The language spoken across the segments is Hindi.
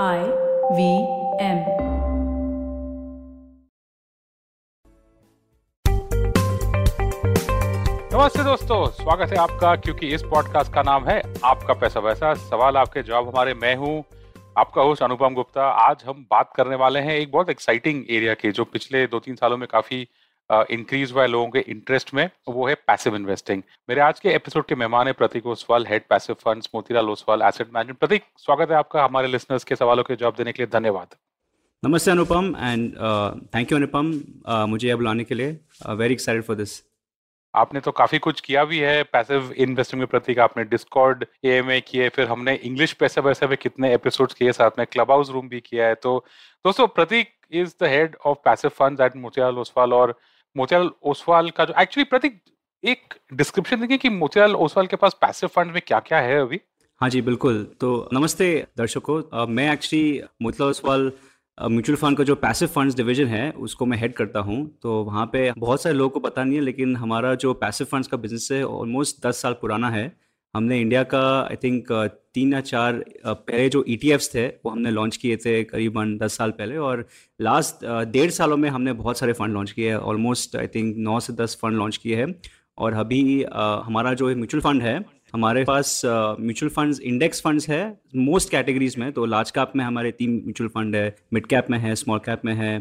IVM नमस्ते दोस्तों, स्वागत है आपका क्योंकि इस पॉडकास्ट का नाम है आपका पैसा वैसा। सवाल आपके जवाब हमारे। मैं हूँ आपका होस्ट अनुपम गुप्ता। आज हम बात करने वाले हैं एक बहुत एक्साइटिंग एरिया की जो पिछले 2-3 सालों में काफी इंक्रीज हुआ है लोगों के इंटरेस्ट में, वो है पैसिव इन्वेस्टिंग। मेरे आज के एपिसोड के मेहमान है Prateek Oswal, head passive funds, Motilal Oswal asset management. Prateek, स्वागत है आपका। हमारे लिसनर्स के सवालों के जवाब देने के लिए धन्यवाद। नमस्ते Anupam, and thank you Anupam मुझे अब लाने के लिए। Very excited for this. आपने तो काफी कुछ किया भी है पैसिव इन्वेस्टिंग में प्रतीक। आपने डिस्कॉर्ड एएमए किए, फिर हमने इंग्लिश पैसा वैसा में कितने एपिसोड्स किए, साथ में क्लब हाउस रूम भी किया है। तो दोस्तों, Prateek is the head of passive funds at Motilal Oswal. और मोतीलाल ओसवाल का जो एक्चुअली, प्रतीक, एक डिस्क्रिप्शन देंगे कि मोतीलाल ओसवाल के पास पैसिव फंड में क्या क्या है अभी? हाँ जी, बिल्कुल। तो नमस्ते दर्शकों, मैं actually Motilal Oswal mutual fund का जो पैसिव फंड्स डिवीजन है उसको मैं हेड करता हूँ। तो वहाँ पे बहुत सारे लोगों को पता नहीं है, लेकिन हमारा जो पैसिव फंड्स का बिजनेस है ऑलमोस्ट 10 साल पुराना है। हमने इंडिया का आई थिंक 3 या 4 पहले जो ETFs थे वो हमने लॉन्च किए थे करीबन 10 साल पहले, और लास्ट 1.5 सालों में हमने बहुत सारे फंड लॉन्च किए हैं। ऑलमोस्ट आई थिंक 9 से 10 फंड लॉन्च किए हैं। और अभी हमारा जो म्यूचुअल फंड है, हमारे पास म्यूचुअल फंड्स इंडेक्स फंड्स है मोस्ट कैटेगरीज में। तो लार्ज कैप में हमारे 3 म्यूचुअल फंड है, मिड कैप में है, स्मॉल कैप में है।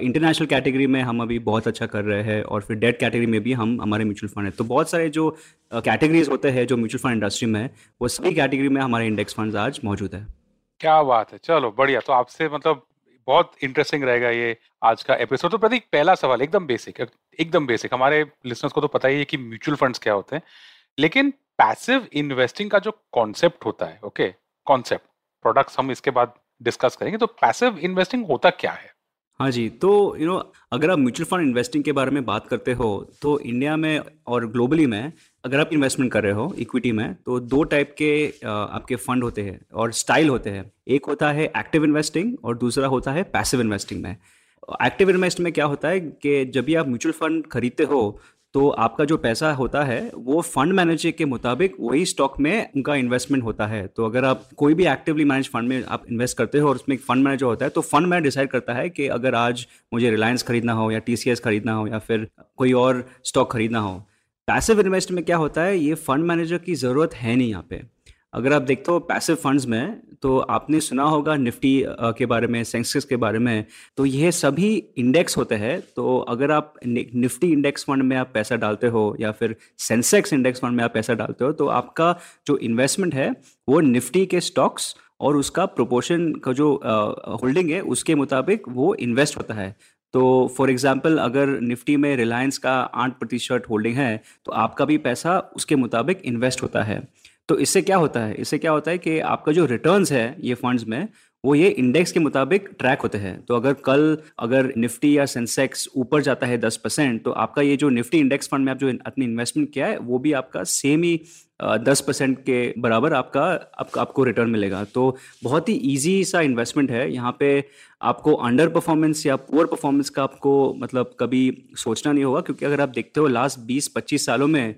इंटरनेशनल कैटेगरी में हम अभी बहुत अच्छा कर रहे हैं, और फिर डेट कैटेगरी में भी हम हमारे म्यूचुअल फंड है। तो बहुत सारे जो कैटेगरीज होते हैं जो म्यूचुअल फंड इंडस्ट्री में, वो सभी कैटेगरी में हमारे इंडेक्स फंड्स आज मौजूद है। क्या बात है, चलो बढ़िया। तो आपसे मतलब बहुत इंटरेस्टिंग रहेगा ये आज का एपिसोड। तो प्रतीक, पहला सवाल एकदम बेसिक, हमारे लिसनर्स को तो पता ही है कि म्यूचुअल फंड्स क्या होते हैं, लेकिन पैसिव इन्वेस्टिंग का जो कॉन्सेप्ट होता है, ओके, कॉन्सेप्ट, प्रोडक्ट्स हम इसके बाद डिस्कस करेंगे। तो पैसिव इन्वेस्टिंग होता क्या है? हाँ जी, तो यू नो, अगर आप म्यूचुअल फंड इन्वेस्टिंग के बारे में बात करते हो तो इंडिया में और ग्लोबली में अगर आप इन्वेस्टमेंट कर रहे हो इक्विटी में, तो 2 टाइप के आपके फंड होते हैं और स्टाइल होते हैं। एक होता है एक्टिव इन्वेस्टिंग और दूसरा होता है पैसिव इन्वेस्टिंग में। एक्टिव इन्वेस्ट में क्या होता है कि जब भी आप म्यूचुअल फंड खरीदते हो तो आपका जो पैसा होता है वो फंड मैनेजर के मुताबिक वही स्टॉक में उनका इन्वेस्टमेंट होता है। तो अगर आप कोई भी एक्टिवली मैनेज फंड में आप इन्वेस्ट करते हो और उसमें एक फंड मैनेजर होता है, तो फंड मैनेजर डिसाइड करता है कि अगर आज मुझे रिलायंस खरीदना हो या TCS खरीदना हो या फिर कोई और स्टॉक खरीदना हो। पैसिव इन्वेस्ट में क्या होता है, ये फंड मैनेजर की ज़रूरत है नहीं यहाँ पे। अगर आप देखते हो पैसिव फंड्स में, तो आपने सुना होगा निफ्टी के बारे में, सेंसेक्स के बारे में, तो ये सभी इंडेक्स होते हैं। तो अगर आप निफ्टी इंडेक्स फंड में आप पैसा डालते हो या फिर सेंसेक्स इंडेक्स फंड में आप पैसा डालते हो, तो आपका जो इन्वेस्टमेंट है वो निफ्टी के स्टॉक्स और उसका प्रोपोर्शन का जो होल्डिंग है उसके मुताबिक वो इन्वेस्ट होता है। तो फॉर एग्जाम्पल, अगर निफ्टी में रिलायंस का 8% होल्डिंग है तो आपका भी पैसा उसके मुताबिक इन्वेस्ट होता है। तो इससे क्या होता है कि आपका जो रिटर्न्स है ये फंड्स में, वो ये इंडेक्स के मुताबिक ट्रैक होते हैं। तो अगर कल अगर निफ्टी या सेंसेक्स ऊपर जाता है 10%, तो आपका ये जो निफ्टी इंडेक्स फंड में आप जो अपने इन्वेस्टमेंट किया है वो भी आपका सेम ही 10% के बराबर आपको रिटर्न मिलेगा। तो बहुत ही ईजी सा इन्वेस्टमेंट है। यहाँ पे आपको अंडर परफॉर्मेंस या पुअर परफॉर्मेंस का आपको मतलब कभी सोचना नहीं होगा, क्योंकि अगर आप देखते हो लास्ट 20-25 सालों में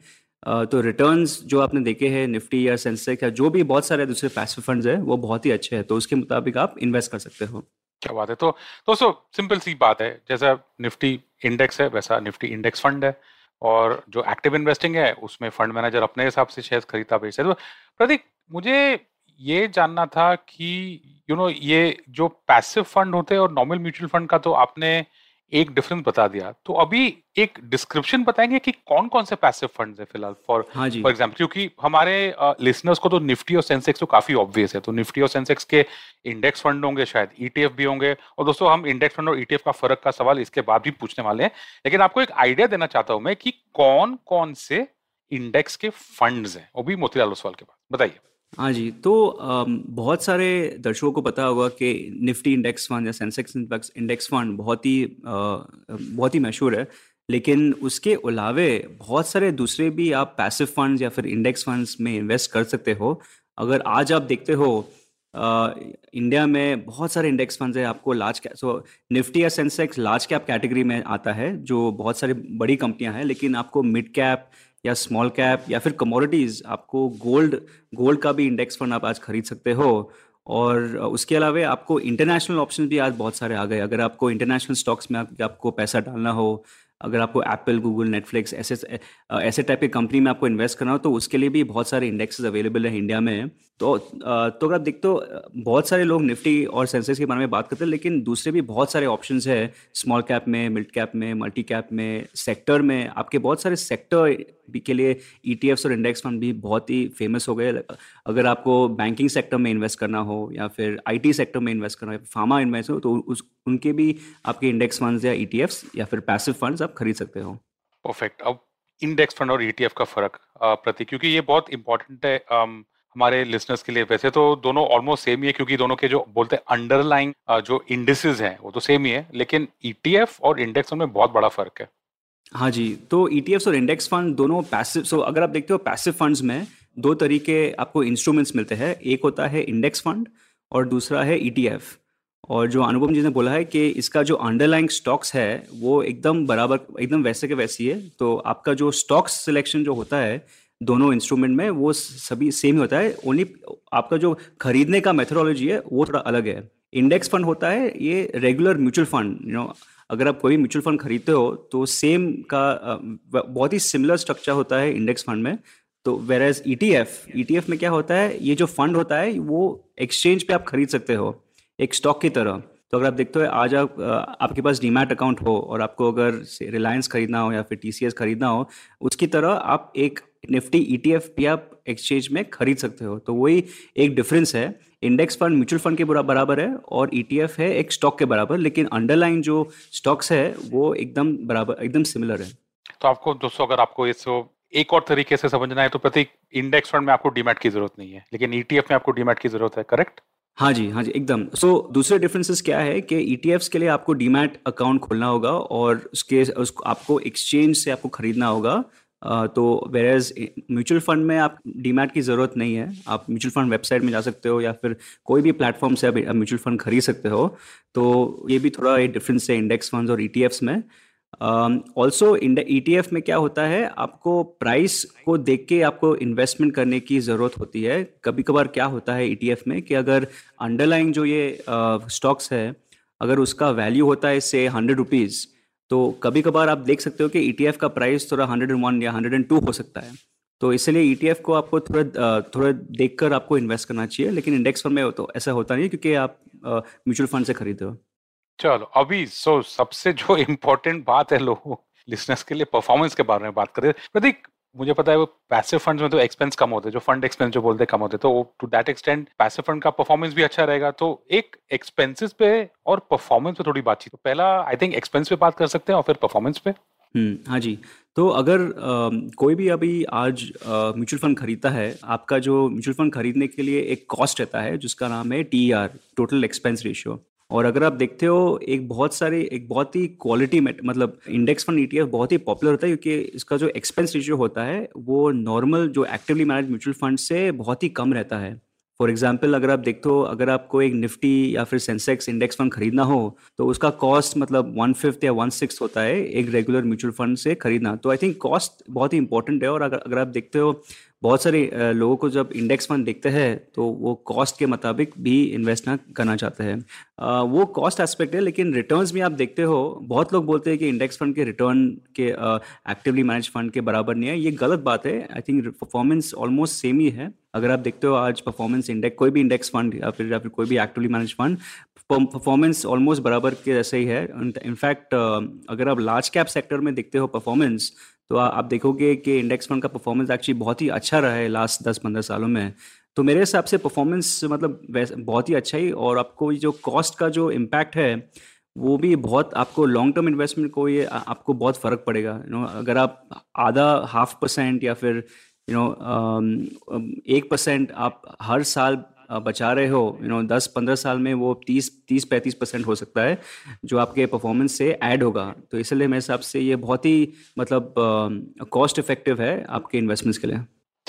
तो रिटर्न्स जो आपने देखे हैं निफ्टी या सेंसेक्स या जो भी बहुत सारे दूसरे पैसिव फंड्स हैं वो बहुत ही अच्छे हैं। तो उसके मुताबिक आप इन्वेस्ट कर सकते हो। क्या बात है। तो दोस्तों, सिंपल सी बात है, जैसा निफ्टी इंडेक्स है वैसा निफ्टी इंडेक्स फंड है, और जो एक्टिव इन्वेस्टिंग है उसमें फंड मैनेजर अपने हिसाब से शेयर खरीदता बेचता है। तो प्रतीक, मुझे ये जानना था कि यू नो, ये जो पैसिव फंड होते हैं और नॉर्मल म्यूचुअल फंड का तो आपने एक डिफरेंस बता दिया, तो अभी एक डिस्क्रिप्शन बताएंगे कि कौन कौन से पैसिव फंड्स हैं फिलहाल फॉर एग्जांपल, क्योंकि हमारे लिसनर्स को तो निफ्टी और सेंसेक्स तो काफी ऑब्वियस है। तो निफ्टी और सेंसेक्स के इंडेक्स फंड होंगे, शायद ETF भी होंगे, और दोस्तों हम इंडेक्स फंड और ETF का फर्क का सवाल इसके बाद भी पूछने वाले हैं। लेकिन आपको एक आइडिया देना चाहता हूं मैं कि कौन कौन से इंडेक्स के फंड्स हैं, वो भी मोतीलाल ओसवाल के पास, बताइए। हाँ जी, तो बहुत सारे दर्शकों को पता होगा कि निफ्टी इंडेक्स फंड या सेंसेक्स इंडेक्स फंड बहुत ही मशहूर है, लेकिन उसके अलावे बहुत सारे दूसरे भी आप पैसिव फंड्स या फिर इंडेक्स फंड्स में इन्वेस्ट कर सकते हो। अगर आज आप देखते हो इंडिया में बहुत सारे इंडेक्स फंड्स हैं, आपको लार्ज कैप, सो निफ्टी या सेंसेक्स लार्ज कैप कैटेगरी में आता है जो बहुत सारी बड़ी कंपनियां हैं, लेकिन आपको मिड कैप या स्मॉल कैप या फिर कमोडिटीज़, आपको गोल्ड का भी इंडेक्स फंड आप आज खरीद सकते हो। और उसके अलावा आपको इंटरनेशनल ऑप्शन भी आज बहुत सारे आ गए। अगर आपको इंटरनेशनल स्टॉक्स में आपको पैसा डालना हो, अगर आपको एप्पल, गूगल, नेटफ्लिक्स ऐसे टाइप के कंपनी में आपको इन्वेस्ट करना हो तो उसके लिए भी बहुत सारे इंडेक्सेस अवेलेबल हैं इंडिया में। तो अगर आप देखते हो बहुत सारे लोग निफ्टी और सेंसेक्स के बारे में बात करते हैं, लेकिन दूसरे भी बहुत सारे ऑप्शंस हैं स्मॉल कैप में, मिड कैप में, मल्टी कैप में, सेक्टर में। आपके बहुत सारे सेक्टर के लिए ETFs और इंडेक्स फंड भी बहुत ही फेमस हो गए। अगर आपको बैंकिंग सेक्टर में इन्वेस्ट करना हो या फिर IT सेक्टर में इन्वेस्ट करना हो या फार्मा इन्वेस्ट हो तो उनके भी आपके इंडेक्स फंड्स या ETFs या फिर पैसिव फंड्स आप खरीद सकते हो। परफेक्ट। अब इंडेक्स फंड और ETF का फर्क प्रतीक, क्योंकि ये बहुत इंपॉर्टेंट है हमारे लिसनर्स के लिए। वैसे तो दोनों ऑलमोस्ट सेम ही है क्योंकि दोनों के जो बोलते हैं अंडरलाइंग जो इंडिसेस हैं वो तो सेम ही है, लेकिन ETF और इंडेक्स फंड में बहुत बड़ा फर्क है। हाँ जी, तो ETFs और इंडेक्स फंड दोनों पैसिव। सो अगर आप देखते हो पैसिव फंड्स में दो तरीके आपको इंस्ट्रूमेंट्स मिलते हैं, एक होता है इंडेक्स फंड और दूसरा है ETF। और जो अनुपम जी ने बोला है कि इसका जो अंडरलाइंग स्टॉक्स है वो एकदम बराबर, एकदम वैसे के वैसी है। तो आपका जो स्टॉक्स सिलेक्शन जो होता है दोनों इंस्ट्रूमेंट में वो सभी सेम ही होता है, ओनली आपका जो खरीदने का मेथोडोलॉजी है वो थोड़ा अलग है। इंडेक्स फंड होता है ये रेगुलर म्यूचुअल फंड, अगर आप कोई म्यूचुअल फंड खरीदते हो तो सेम का बहुत ही सिमिलर स्ट्रक्चर होता है इंडेक्स फंड में। तो वेरएज ETF में क्या होता है, ये जो फंड होता है वो एक्सचेंज पे आप खरीद सकते हो एक स्टॉक की तरह। तो अगर आप देखते हो आज आपके पास डीमैट अकाउंट हो और आपको अगर रिलायंस खरीदना हो या फिर TCS खरीदना हो, उसकी तरह आप एक निफ्टी ETF भी आप एक्सचेंज में खरीद सकते हो। तो वही एक डिफरेंस है, इंडेक्स फंड म्यूचुअल फंड के बराबर है और ETF है एक स्टॉक के बराबर, लेकिन अंडरलाइन जो स्टॉक्स है वो एकदम बराबर, एकदम सिमिलर है। तो आपको दोस्तों अगर आपको इसको एक और तरीके से समझना है तो प्रतीक, इंडेक्स फंड में आपको डीमैट की जरूरत नहीं है लेकिन ETF में आपको डीमैट की जरूरत है, करेक्ट? हाँ जी एकदम। सो दूसरे डिफरेंसेस क्या है कि ETFs के लिए आपको डीमैट अकाउंट खोलना होगा और उसको आपको एक्सचेंज से आपको खरीदना होगा। तो वेरएज म्यूचुअल फंड में आप डीमैट की ज़रूरत नहीं है, आप म्यूचुअल फंड वेबसाइट में जा सकते हो या फिर कोई भी प्लेटफॉर्म से आप म्यूचुअल फंड खरीद सकते हो। तो ये भी थोड़ा एक डिफरेंस है इंडेक्स फंड्स और ETFs में। ऑल्सो ETF में क्या होता है, आपको प्राइस को देख के आपको इन्वेस्टमेंट करने की ज़रूरत होती है। कभी कभार क्या होता है ETF में कि अगर अंडरलाइंग जो ये स्टॉक्स है अगर उसका वैल्यू होता है से 100 रुपीज़, तो कभी कभार आप देख सकते हो कि ETF का प्राइस थोड़ा 101 या 102 हो सकता है। तो इसलिए ETF को आपको थोड़ा देखकर आपको इन्वेस्ट करना चाहिए, लेकिन इंडेक्स फंड में तो ऐसा होता नहीं क्योंकि आप म्यूचुअल फंड से खरीदते हो। चलो अभी सबसे जो इम्पोर्टेंट बात है लोगों लिसनर्स के लिए परफॉर्मेंस के बारे में बात करें। प्रतीक, मुझे पता है वो पैसिव फंड्स में तो एक्सपेंस कम होते हैं, जो फंड एक्सपेंस जो बोलते हैं कम होते हैं, तो to that extent passive fund का परफॉर्मेंस भी अच्छा रहेगा। तो एक एक्सपेंसेस पे और परफॉर्मेंस पे थोड़ी बातचीत, तो पहला आई थिंक एक्सपेंस पे बात कर सकते हैं और फिर परफॉर्मेंस पे। हाँ जी, तो अगर कोई भी अभी आज म्यूचुअल फंड खरीदता है, आपका जो म्यूचुअल फंड खरीदने के लिए एक कॉस्ट रहता है जिसका नाम है TER, टोटल एक्सपेंस रेशियो। और अगर आप देखते हो एक बहुत ही क्वालिटी मतलब इंडेक्स फंड ETF बहुत ही पॉपुलर होता है क्योंकि इसका जो एक्सपेंस रेशियो होता है वो नॉर्मल जो एक्टिवली मैनेज म्यूचुअल फंड से बहुत ही कम रहता है। फॉर एग्जांपल अगर आप देखते हो अगर आपको एक निफ्टी या फिर सेंसेक्स इंडेक्स फंड खरीदना हो तो उसका कॉस्ट मतलब 1/5 या 1/6 होता है एक रेगुलर म्यूचुअल फंड से खरीदना। तो आई थिंक कॉस्ट बहुत ही इंपॉर्टेंट है। और अगर आप देखते हो बहुत सारे लोगों को जब इंडेक्स फंड देखते हैं तो वो कॉस्ट के मुताबिक भी इन्वेस्ट ना करना चाहते हैं, वो कॉस्ट एस्पेक्ट है। लेकिन रिटर्न्स में आप देखते हो बहुत लोग बोलते हैं कि इंडेक्स फंड के रिटर्न के एक्टिवली मैनेज फंड के बराबर नहीं है, ये गलत बात है। I think performance almost same ही है। अगर आप देखते हो आज परफॉर्मेंस इंडेक्स कोई भी इंडेक्स फंड या फिर कोई भी actively manage fund performance almost बराबर के जैसे ही है। इनफैक्ट अगर आप लार्ज कैप सेक्टर में देखते हो परफॉर्मेंस तो आप देखोगे कि इंडेक्स फंड का परफॉर्मेंस एक्चुअली बहुत ही अच्छा रहा है लास्ट 10-15 सालों में। तो मेरे हिसाब से परफॉर्मेंस मतलब बहुत ही अच्छा ही, और आपको जो कॉस्ट का जो इम्पैक्ट है वो भी बहुत, आपको लॉन्ग टर्म इन्वेस्टमेंट को ये आपको बहुत फ़र्क पड़ेगा। अगर आप 0.5% या फिर 1% आप हर साल बचा रहे हो 10-15 साल में वो 30-35% हो सकता है जो आपके परफॉर्मेंस से ऐड होगा। तो इसलिए मेरे हिसाब से ये बहुत ही मतलब कॉस्ट इफेक्टिव है आपके इन्वेस्टमेंट्स के लिए।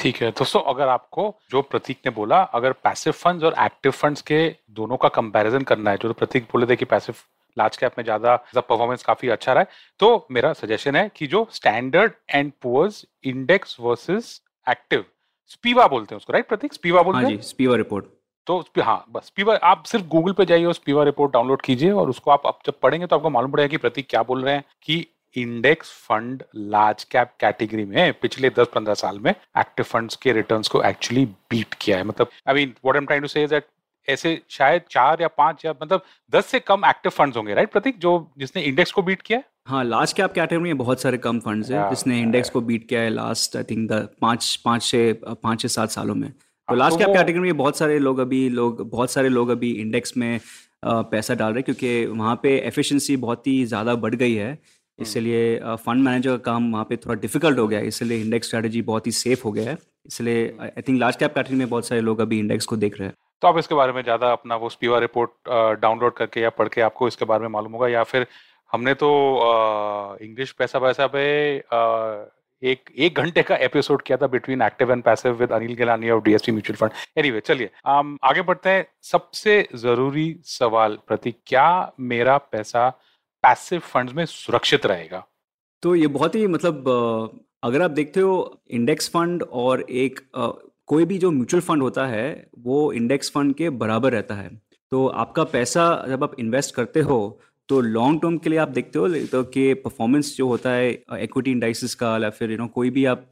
ठीक है दोस्तों, अगर आपको जो प्रतीक ने बोला अगर पैसिव फंड्स और एक्टिव फंड्स के दोनों का कंपैरिजन करना है, जो प्रतीक बोले थे कि पैसिव लार्ज कैप में ज्यादा परफॉर्मेंस काफी अच्छा रहा है, तो मेरा सजेशन है कि जो standard and poor's index versus active, SPIVA बोलते हैं उसको, राइट प्रतीक? स्पीवा बोलते हैं। हाँ जी, स्पीवा रिपोर्ट। तो हाँ बस पीवा, आप सिर्फ गूगल पे जाइए उस पीवा रिपोर्ट डाउनलोड कीजिए और उसको आप जब पढ़ेंगे तो आपको मालूम पड़ेगा कि प्रतीक क्या बोल रहे हैं कि index fund large cap category में पिछले 10-15 साल में एक्टिव फंड्स के रिटर्न्स को एक्चुअली बीट किया है। मतलब I mean what I am trying to say is that ऐसे शायद 4 या 5 या मतलब 10 से कम एक्टिव फंड्स होंगे, राइट प्रतीक, जो जिसने इंडेक्स को बीट किया है। हाँ, लार्ज कैप कैटेगरी में बहुत सारे कम फंड्स हैं जिसने इंडेक्स को बीट किया है लास्ट आई थिंक 5 से 7 सालों में। तो लास्ट कैप कैटेगरी में बहुत सारे लोग अभी इंडेक्स में पैसा डाल रहे हैं क्योंकि वहाँ पे एफिशिएंसी बहुत ही ज़्यादा बढ़ गई है, इसलिए फंड मैनेजर का काम वहाँ पे थोड़ा डिफिकल्ट हो गया है, इसलिए इंडेक्स स्ट्रेटजी बहुत ही सेफ हो गया है, इसलिए I think large cap category में बहुत सारे लोग अभी इंडेक्स को देख रहे हैं। तो आप इसके बारे में ज़्यादा अपना वो स्पीवर रिपोर्ट डाउनलोड करके या पढ़ के आपको इसके बारे में मालूम होगा। या फिर हमने तो इंग्लिश पैसा पैसा पे एक घंटे का एपिसोड किया था between active and passive with Anil Gilani और डीएसपी म्यूचुअल फंड। एनीवे चलिए आगे बढ़ते हैं। सबसे जरूरी सवाल प्रतीक, क्या मेरा पैसा पैसिव फंड्स में सुरक्षित रहेगा? तो ये बहुत ही मतलब अगर आप देखते हो इंडेक्स फंड और एक कोई भी जो म्यूचुअल फंड होता है वो इंडेक्स फंड के बराबर रहता है। तो आपका पैसा जब आप इन्वेस्ट करते हो तो लॉन्ग टर्म के लिए आप देखते हो तो कि परफॉर्मेंस जो होता है इक्विटी इंडाइसिस का या फिर कोई भी आप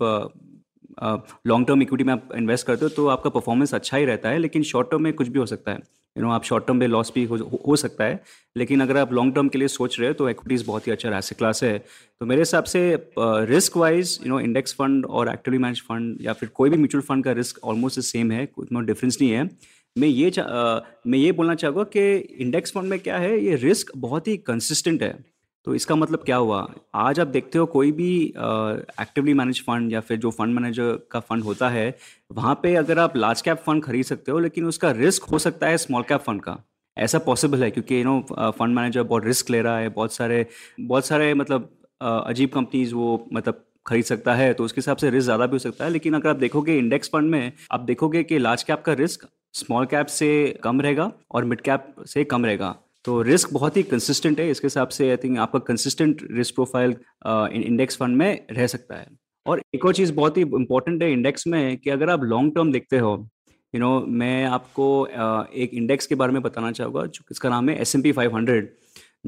लॉन्ग टर्म इक्विटी में आप इन्वेस्ट करते हो तो आपका परफॉर्मेंस अच्छा ही रहता है। लेकिन शॉर्ट टर्म में कुछ भी हो सकता है, आप शॉर्ट टर्म में लॉस भी हो सकता है। लेकिन अगर आप लॉन्ग टर्म के लिए सोच रहे हो तो इक्विटीज़ बहुत ही अच्छा एसेट क्लास है। तो मेरे हिसाब से रिस्क वाइज इंडेक्स फंड और एक्टिवली मैनेज फंड या फिर कोई भी म्यूचुअल फंड का रिस्क ऑलमोस्ट सेम है, कोई डिफरेंस नहीं है। मैं ये बोलना चाहूँगा कि इंडेक्स फंड में क्या है, ये रिस्क बहुत ही कंसिस्टेंट है। तो इसका मतलब क्या हुआ, आज आप देखते हो कोई भी एक्टिवली मैनेज फंड या फिर जो फंड मैनेजर का फंड होता है वहाँ पे अगर आप लार्ज कैप फंड खरीद सकते हो लेकिन उसका रिस्क हो सकता है स्मॉल कैप फंड का। ऐसा पॉसिबल है क्योंकि फंड मैनेजर बहुत रिस्क ले रहा है, बहुत सारे मतलब अजीब कंपनीज वो मतलब खरीद सकता है, तो उसके हिसाब से रिस्क ज़्यादा भी हो सकता है। लेकिन अगर आप देखोगे इंडेक्स फंड में आप देखोगे कि लार्ज कैप का रिस्क स्मॉल कैप से कम रहेगा और मिड कैप से कम रहेगा। तो रिस्क बहुत ही कंसिस्टेंट है, इसके हिसाब से आई थिंक आपका consistent risk profile index fund में रह सकता है। और एक और चीज़ बहुत ही इंपॉर्टेंट है इंडेक्स में कि अगर आप लॉन्ग टर्म देखते हो मैं आपको एक इंडेक्स के बारे में बताना चाहूँगा जिसका नाम है S&P 500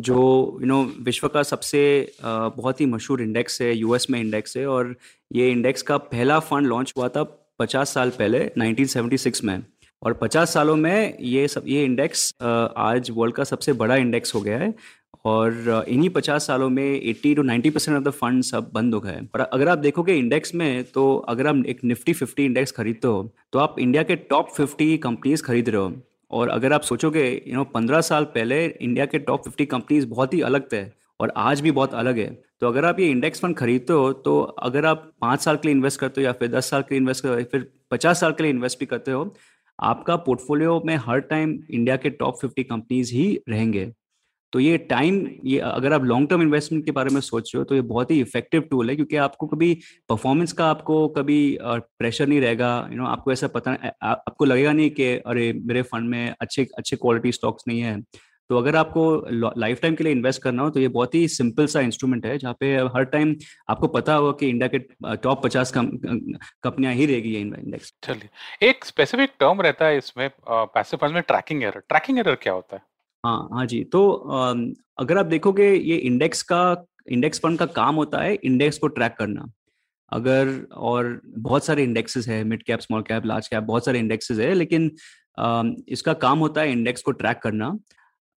जो विश्व का सबसे बहुत ही मशहूर इंडेक्स है, यूएस में इंडेक्स है। और ये इंडेक्स का पहला फंड लॉन्च हुआ था 50 साल पहले 1976 में, और 50 सालों में ये इंडेक्स आज वर्ल्ड का सबसे बड़ा इंडेक्स हो गया है। और इन्हीं 50 सालों में 80-90% ऑफ द फंड सब बंद हो गए हैं। पर अगर आप देखोगे इंडेक्स में तो अगर आप एक निफ्टी 50 इंडेक्स खरीदते हो तो आप इंडिया के टॉप 50 कंपनीज खरीद रहे हो। और अगर आप सोचोगे 15 साल पहले इंडिया के टॉप 50 कंपनीज बहुत ही अलग थे और आज भी बहुत अलग है। तो अगर आप ये इंडेक्स फंड खरीदते हो तो अगर आप 5 साल के लिए इन्वेस्ट करते हो या फिर 10 साल के लिए इन्वेस्ट करते हो या फिर 50 साल के लिए इन्वेस्ट भी करते हो, आपका पोर्टफोलियो में हर टाइम इंडिया के टॉप 50 कंपनीज ही रहेंगे। तो ये अगर आप लॉन्ग टर्म इन्वेस्टमेंट के बारे में सोच रहे हो तो ये बहुत ही इफेक्टिव टूल है क्योंकि आपको कभी परफॉर्मेंस का आपको कभी प्रेशर नहीं रहेगा। आपको ऐसा पता नहीं, आपको लगेगा नहीं कि अरे मेरे फंड में अच्छे क्वालिटी स्टॉक्स नहीं है। तो अगर आपको लाइफ टाइम के लिए इन्वेस्ट करना हो तो ये बहुत ही सिंपल सा इंस्ट्रूमेंट है जहाँ पे हर टाइम आपको पता होगा कि इंडिया के टॉप 50 कंपनियां ही रहेगी ये इंडेक्स। चलिए, एक स्पेसिफिक टर्म रहता है इसमें पैसिव फंड्स में, ट्रैकिंग एरर क्या होता है? हाँ जी। तो अगर आप देखोगे ये इंडेक्स फंड का काम होता है इंडेक्स को ट्रैक करना। और बहुत सारे इंडेक्सेस है, mid cap, small cap, large cap, बहुत सारे इंडेक्सेस है, लेकिन इसका काम होता है इंडेक्स को ट्रैक करना।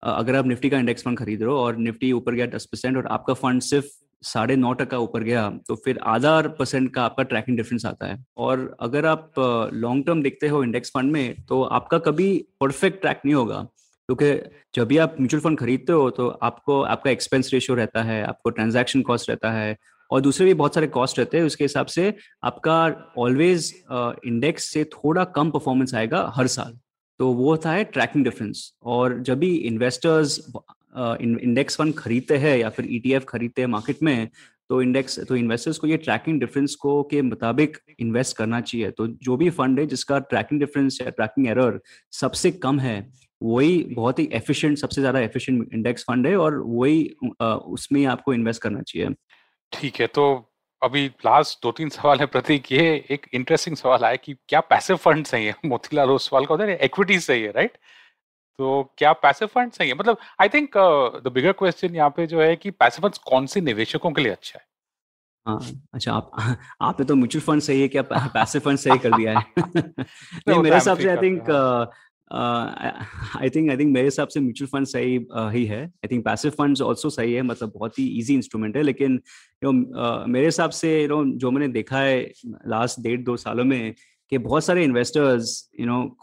अगर आप निफ्टी का इंडेक्स फंड खरीद रहे हो और निफ्टी ऊपर गया 10% और आपका फंड सिर्फ 9.5% ऊपर गया तो फिर 0.5% का आपका ट्रैकिंग डिफरेंस आता है। और अगर आप लॉन्ग टर्म देखते हो इंडेक्स फंड में तो आपका कभी परफेक्ट ट्रैक नहीं होगा क्योंकि जब भी आप म्यूचुअल फंड खरीदते हो तो आपको आपका एक्सपेंस रेशियो रहता है, आपको ट्रांजैक्शन कॉस्ट रहता है और दूसरे भी बहुत सारे कॉस्ट रहते हैं। उसके हिसाब से आपका ऑलवेज इंडेक्स से थोड़ा कम परफॉर्मेंस आएगा हर साल। तो वो होता है ट्रैकिंग डिफरेंस। और जब भी इन्वेस्टर्स इंडेक्स फंड खरीदते हैं या फिर ETF खरीदते हैं मार्केट में तो इन्वेस्टर्स को ये ट्रैकिंग डिफरेंस को के मुताबिक इन्वेस्ट करना चाहिए। तो जो भी फंड है जिसका ट्रैकिंग डिफरेंस या ट्रैकिंग एरर सबसे कम है वही बहुत ही एफिशिएंट, सबसे ज़्यादा एफिशिएंट इंडेक्स फंड है और वही उसमें आपको इन्वेस्ट करना चाहिए। ठीक है, तो अभी लास्ट 2-3 सवाल है प्रतीक, ये एक इंटरेस्टिंग सवाल आया कि क्या पैसिव फंड सही है, मोतीलाल ओसवाल का इक्विटी सही है, राइट? तो क्या पैसिव फंड सही है? मतलब I think the bigger question यहाँ पे जो है कि पैसिव फंड कौन से निवेशकों के लिए अच्छा है? हाँ, अच्छा आपने तो म्यूचुअल फंड सही है क्या पैसिव फंड सही कर दिया है? नहीं, मेरे हिसाब से आई थिंक मेरे हिसाब से म्यूचुअल फंड सही ही है। I think passive funds also सही है, मतलब बहुत ही इजी इंस्ट्रूमेंट है, लेकिन मेरे हिसाब से जो मैंने देखा है लास्ट 1.5-2 सालों में कि बहुत सारे इन्वेस्टर्स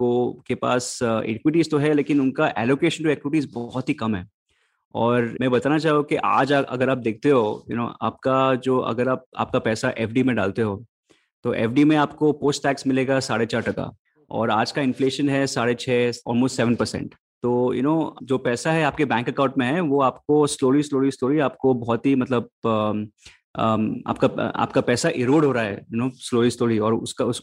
को के पास इक्विटीज तो है लेकिन उनका एलोकेशन टू इक्विटीज बहुत ही कम है। और मैं बताना चाहूँ कि आज अगर आप देखते हो आपका अगर आप आपका पैसा एफडी में डालते हो तो एफडी में आपको पोस्ट टैक्स मिलेगा 4.5% और आज का इन्फ्लेशन है 6.5 ऑलमोस्ट 7%। तो जो पैसा है आपके बैंक अकाउंट में है वो आपको स्लोली आपको बहुत ही मतलब आपका पैसा इरोड हो रहा है स्लोली और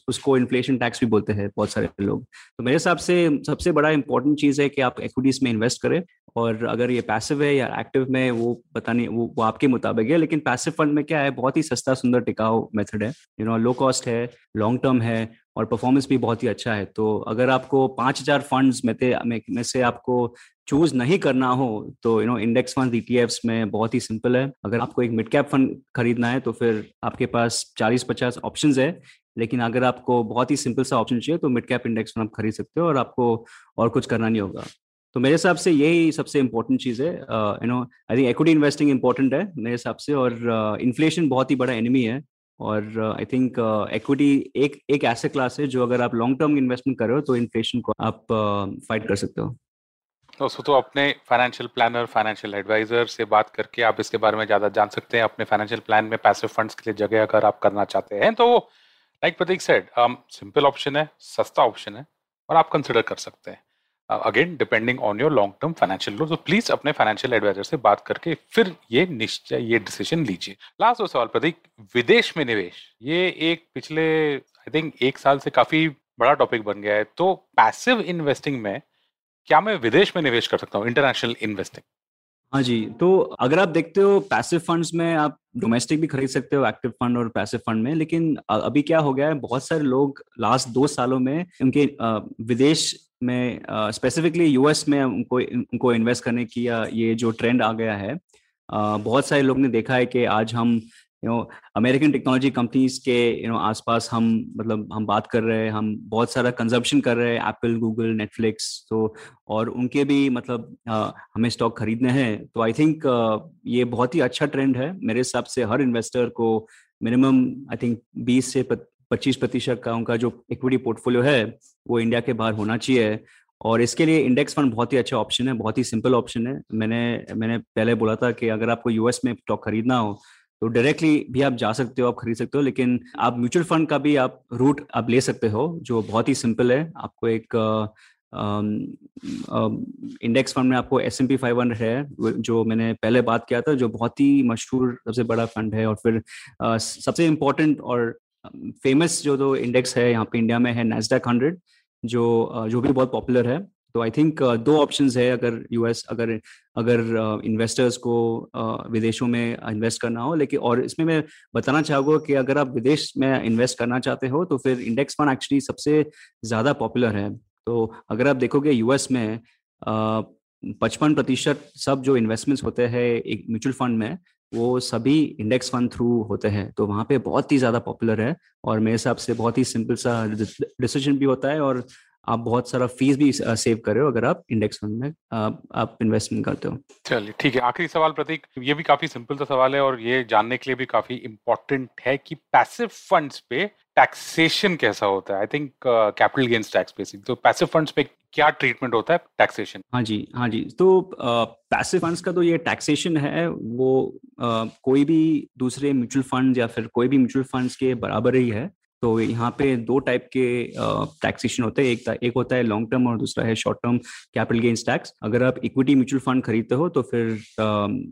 उसको इन्फ्लेशन टैक्स भी बोलते हैं बहुत सारे लोग। तो मेरे हिसाब से सबसे बड़ा इंपॉर्टेंट चीज़ है कि आप इक्विटीज में इन्वेस्ट करें, और अगर ये पैसिव है या एक्टिव में वो पता नहीं, वो आपके मुताबिक है। लेकिन पैसिव फंड में क्या है, बहुत ही सस्ता सुंदर टिकाऊ मेथड है, लो कॉस्ट है, लॉन्ग टर्म है और परफॉर्मेंस भी बहुत ही अच्छा है। तो अगर आपको 5,000 फंड्स में से आपको चूज नहीं करना हो तो इंडेक्स फंड ETFs में बहुत ही सिंपल है। अगर आपको एक मिड कैप फंड खरीदना है तो फिर आपके पास 40-50 ऑप्शंस है, लेकिन अगर आपको बहुत ही सिंपल सा ऑप्शन चाहिए तो मिड कैप इंडेक्स फंड आप खरीद सकते हो और आपको और कुछ करना नहीं होगा। तो मेरे हिसाब से यही सबसे इम्पोर्टेंट चीज़ है। I think equity investing important है मेरे हिसाब से, और इन्फ्लेशन बहुत ही बड़ा एनिमी है। और आई थिंक इक्विटी एक ऐसे क्लास है जो अगर आप लॉन्ग टर्म इन्वेस्टमेंट कर रहे हो तो इन्फ्लेशन को आप फाइट कर सकते हो। तो अपने फाइनेंशियल प्लानर, फाइनेंशियल एडवाइजर से बात करके आप इसके बारे में ज़्यादा जान सकते हैं। अपने फाइनेंशियल प्लान में पैसिव फंड्स के लिए जगह अगर आप करना चाहते हैं तो लाइक प्रतीक सेड, सिंपल ऑप्शन है, सस्ता ऑप्शन है और आप कंसिडर कर सकते हैं। Again depending on your long term financial goal, तो प्लीज अपने फाइनेंशियल एडवाइजर से बात करके फिर ये डिसीजन लीजिए। लास्ट दो सवाल प्रतीक, विदेश में निवेश ये एक पिछले आई थिंक 1 साल से काफी बड़ा टॉपिक बन गया है, तो पैसिव इन्वेस्टिंग में क्या मैं विदेश में निवेश कर सकता हूँ, इंटरनेशनल इन्वेस्टिंग? हाँ जी, तो अगर आप देखते हो पैसिव फंड्स में आप डोमेस्टिक भी खरीद सकते हो एक्टिव फंड और पैसिव फंड में, लेकिन अभी क्या हो गया है बहुत सारे लोग लास्ट 2 सालों में उनके विदेश में स्पेसिफिकली यूएस में उनको इन्वेस्ट करने की ये जो ट्रेंड आ गया है, बहुत सारे लोग ने देखा है कि आज हम अमेरिकन टेक्नोलॉजी कंपनीज के आसपास हम बात कर रहे हैं, हम बहुत सारा कंजम्पशन कर रहे हैं एप्पल, गूगल, नेटफ्लिक्स, तो और उनके भी हमें स्टॉक खरीदने हैं। तो आई थिंक ये बहुत ही अच्छा ट्रेंड है मेरे हिसाब से। हर इन्वेस्टर को मिनिमम आई थिंक 20-25% का उनका जो इक्विटी पोर्टफोलियो है वो इंडिया के बाहर होना चाहिए, और इसके लिए इंडेक्स फंड बहुत ही अच्छा ऑप्शन है, बहुत ही सिंपल ऑप्शन है। मैंने पहले बोला था कि अगर आपको यूएस में स्टॉक खरीदना हो तो डायरेक्टली भी आप जा सकते हो, आप खरीद सकते हो, लेकिन आप म्यूचुअल फंड का भी आप रूट आप ले सकते हो जो बहुत ही सिंपल है। आपको एक इंडेक्स फंड में आपको S&P 500 है जो मैंने पहले बात किया था, जो बहुत ही मशहूर सबसे बड़ा फंड है, और फिर सबसे इम्पोर्टेंट और फेमस जो दो इंडेक्स है यहाँ पे इंडिया में है Nasdaq 100 जो भी बहुत पॉपुलर है। तो आई थिंक 2 ऑप्शंस है अगर अगर इन्वेस्टर्स को विदेशों में इन्वेस्ट करना हो। लेकिन और इसमें मैं बताना चाहूँगा कि अगर आप विदेश में इन्वेस्ट करना चाहते हो तो फिर इंडेक्स फंड एक्चुअली सबसे ज़्यादा पॉपुलर है। तो अगर आप देखोगे यूएस में 55% सब जो इन्वेस्टमेंट्स होते हैं एक म्यूचुअल फंड में वो सभी इंडेक्स फंड थ्रू होते हैं, तो वहाँ पे बहुत ही ज़्यादा पॉपुलर है। और मेरे हिसाब से बहुत ही सिंपल सा डिसीजन भी होता है और आप बहुत सारा फीस भी सेव कर रहे हो अगर आप इंडेक्स फंड में आप इन्वेस्टमेंट करते हो। चलिए ठीक है, आखिरी सवाल प्रतीक, ये भी काफ़ी सिंपल सा सवाल है और ये जानने के लिए भी काफ़ी इम्पोर्टेंट है कि पैसिव फंड्स पे टैक्सेशन कैसा होता है। I think capital gains tax basic, तो पैसिव फंड्स पे क्या ट्रीटमेंट होता है टैक्सेशन? हाँ जी, तो पैसिव फंड्स का तो ये टैक्सेशन है वो कोई भी दूसरे म्यूचुअल फंड या फिर कोई भी म्यूचुअल फंड्स के बराबर ही है। तो यहाँ पे 2 टाइप के टैक्सेशन होते हैं, एक होता है लॉन्ग टर्म और दूसरा है short term capital gains tax. अगर आप इक्विटी म्यूचुअल फंड खरीदते हो तो फिर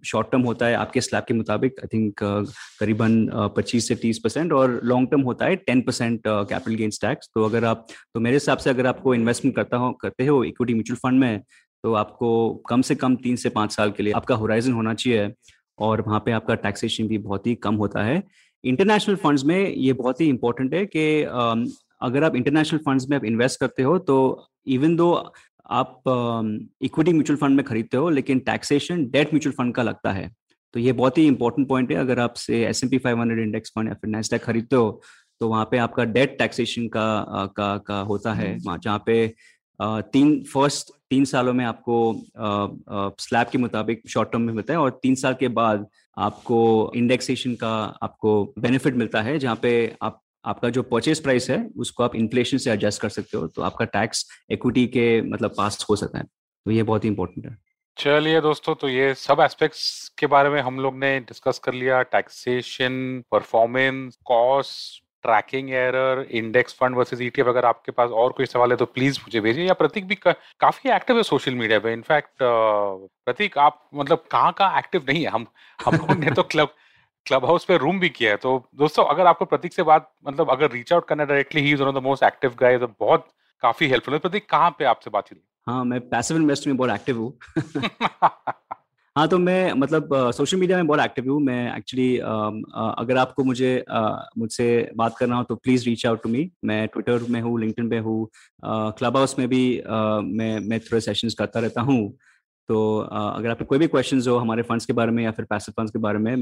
शॉर्ट टर्म होता है आपके स्लैब के मुताबिक आई थिंक करीबन 25-30%, और लॉन्ग टर्म होता है 10% कैपिटल गेन्स टैक्स। तो मेरे हिसाब से अगर आपको इन्वेस्टमेंट करते हो इक्विटी म्यूचुअल फंड में तो आपको कम से कम 3 से 5 साल के लिए आपका होराइजन होना चाहिए, और वहाँ पे आपका टैक्सेशन भी बहुत ही कम होता है। इंटरनेशनल फंड्स में ये बहुत ही इंपॉर्टेंट है कि अगर आप इंटरनेशनल फंड्स में आप इन्वेस्ट करते हो तो इवन दो आप इक्विटी म्यूचुअल फंड में खरीदते हो लेकिन टैक्सेशन डेट म्यूचुअल फंड का लगता है। तो ये बहुत ही इंपॉर्टेंट पॉइंट है। अगर आप से S&P 500 इंडेक्स फंड या फिर Nasdaq खरीदते हो तो वहाँ पे आपका डेट टैक्सेशन का होता है, जहाँ पे तीन सालों में आपको स्लैब के मुताबिक शॉर्ट टर्म में मिलता है और 3 साल के बाद आपको इंडेक्सेशन का आपको बेनिफिट मिलता है, जहाँ पे आपका जो परचेस प्राइस है उसको आप इन्फ्लेशन से एडजस्ट कर सकते हो, तो आपका टैक्स इक्विटी के मतलब पास हो सकता है। तो ये बहुत ही इंपॉर्टेंट है। चलिए दोस्तों, तो ये सब एस्पेक्ट्स के बारे में हम लोग ने डिस्कस कर लिया, taxation, performance, cost, tracking error, index fund versus ETF। अगर आपके पास और कोई सवाल है तो प्लीज मुझे भेजिए। या प्रतीक भी काफी एक्टिव है सोशल मीडिया पे। इनफैक्ट प्रतीक आप मतलब कहाँ एक्टिव नहीं है, हम लोग ने तो क्लब हाउस पे रूम भी किया है। तो दोस्तों अगर आपको प्रतीक से बात मतलब अगर रीच आउट करना directly, he is one of the most active guys, बहुत काफी हेल्पफुल है। प्रतीक कहाँ पे आपसे बात हुई? हाँ, मैं पैसिव इन्वेस्टर में बहुत एक्टिव हूँ। हाँ, तो मैं मतलब सोशल मीडिया में बहुत एक्टिव हूँ मैं एक्चुअली। अगर आपको मुझसे बात करना हो तो please reach out to me. मैं ट्विटर में हूँ, लिंक्डइन पे हूँ, क्लब हाउस में भी मैं थोड़े सेशंस करता रहता हूँ। तो अगर आपको कोई भी क्वेश्चंस हो हमारे फंड्स के बारे में या फिर पैसिव फंड्स के बारे में,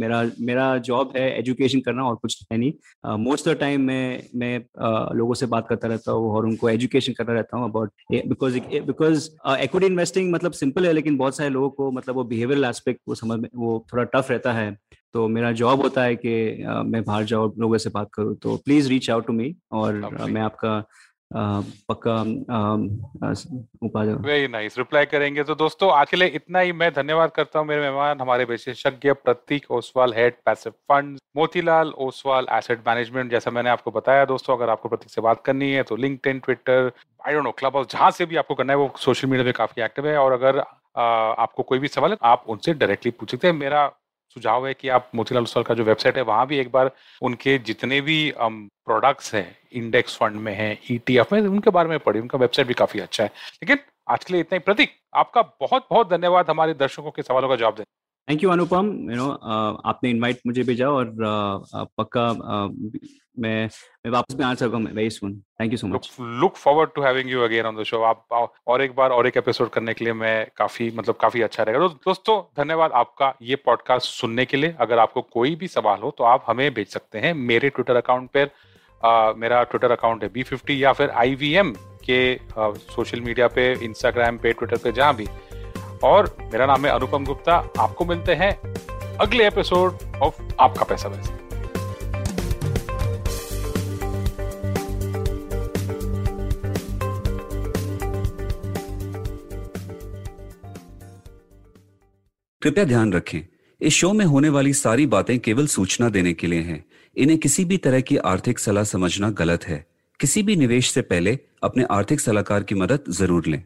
मेरा जॉब है एजुकेशन करना और कुछ है नहीं। मोस्ट ऑफ द टाइम मैं लोगों से बात करता रहता हूँ और उनको एजुकेशन करता रहता हूँ अबाउट, बिकॉज इक्विटी इन्वेस्टिंग मतलब सिंपल है लेकिन बहुत सारे लोगों को मतलब वो बिहेवियरल एस्पेक्ट वो थोड़ा टफ रहता है। तो मेरा जॉब होता है कि मैं बाहर जाऊँ, लोगों से बात करूँ। तो please reach out to me और मैं आपका पक्का वेरी नाइस रिप्लाई करेंगे। तो दोस्तों आज के लिए इतना ही। मैं धन्यवाद करता हूँ मेरे मेहमान, हमारे विशेषज्ञ प्रतीक Oswal, head passive fund, Motilal Oswal asset management. जैसा मैंने आपको बताया दोस्तों, अगर आपको प्रतीक से बात करनी है तो LinkedIn, Twitter, I don't know, Clubhouse, जहाँ से भी आपको करना है, वो सोशल मीडिया पे काफी एक्टिव है। और अगर आपको कोई भी सवाल है आप उनसे डायरेक्टली पूछ सकते हैं। मेरा सुझाव है कि आप मोतीलाल ओसवाल का जो वेबसाइट है वहाँ भी एक बार उनके जितने भी प्रोडक्ट्स हैं, इंडेक्स फंड में है, ETF में, उनके बारे में पढ़िए। उनका वेबसाइट भी काफी अच्छा है। लेकिन आज के लिए इतना ही। प्रतीक आपका बहुत बहुत धन्यवाद हमारे दर्शकों के सवालों का जवाब दें। थैंक यू अनुपम, आपने इनवाइट मुझे भेजा और पक्का मैं वापस भी आ सकूंगा very soon. Thank you so much. Look forward to having you again on the show. आप और एक बार और एक एपिसोड करने के लिए मैं काफी अच्छा रहेगा। तो दोस्तों धन्यवाद आपका ये पॉडकास्ट सुनने के लिए। अगर आपको कोई भी सवाल हो तो आप हमें भेज सकते हैं मेरे ट्विटर अकाउंट पर। मेरा ट्विटर अकाउंट है B50 या फिर IVM के सोशल मीडिया पे, इंस्टाग्राम पे, ट्विटर पे, जहाँ भी। और मेरा नाम है अनुपम गुप्ता। आपको मिलते हैं अगले एपिसोड ऑफ आपका पैसा वैसे। कृपया ध्यान रखें, इस शो में होने वाली सारी बातें केवल सूचना देने के लिए हैं। इन्हें किसी भी तरह की आर्थिक सलाह समझना गलत है। किसी भी निवेश से पहले अपने आर्थिक सलाहकार की मदद जरूर लें।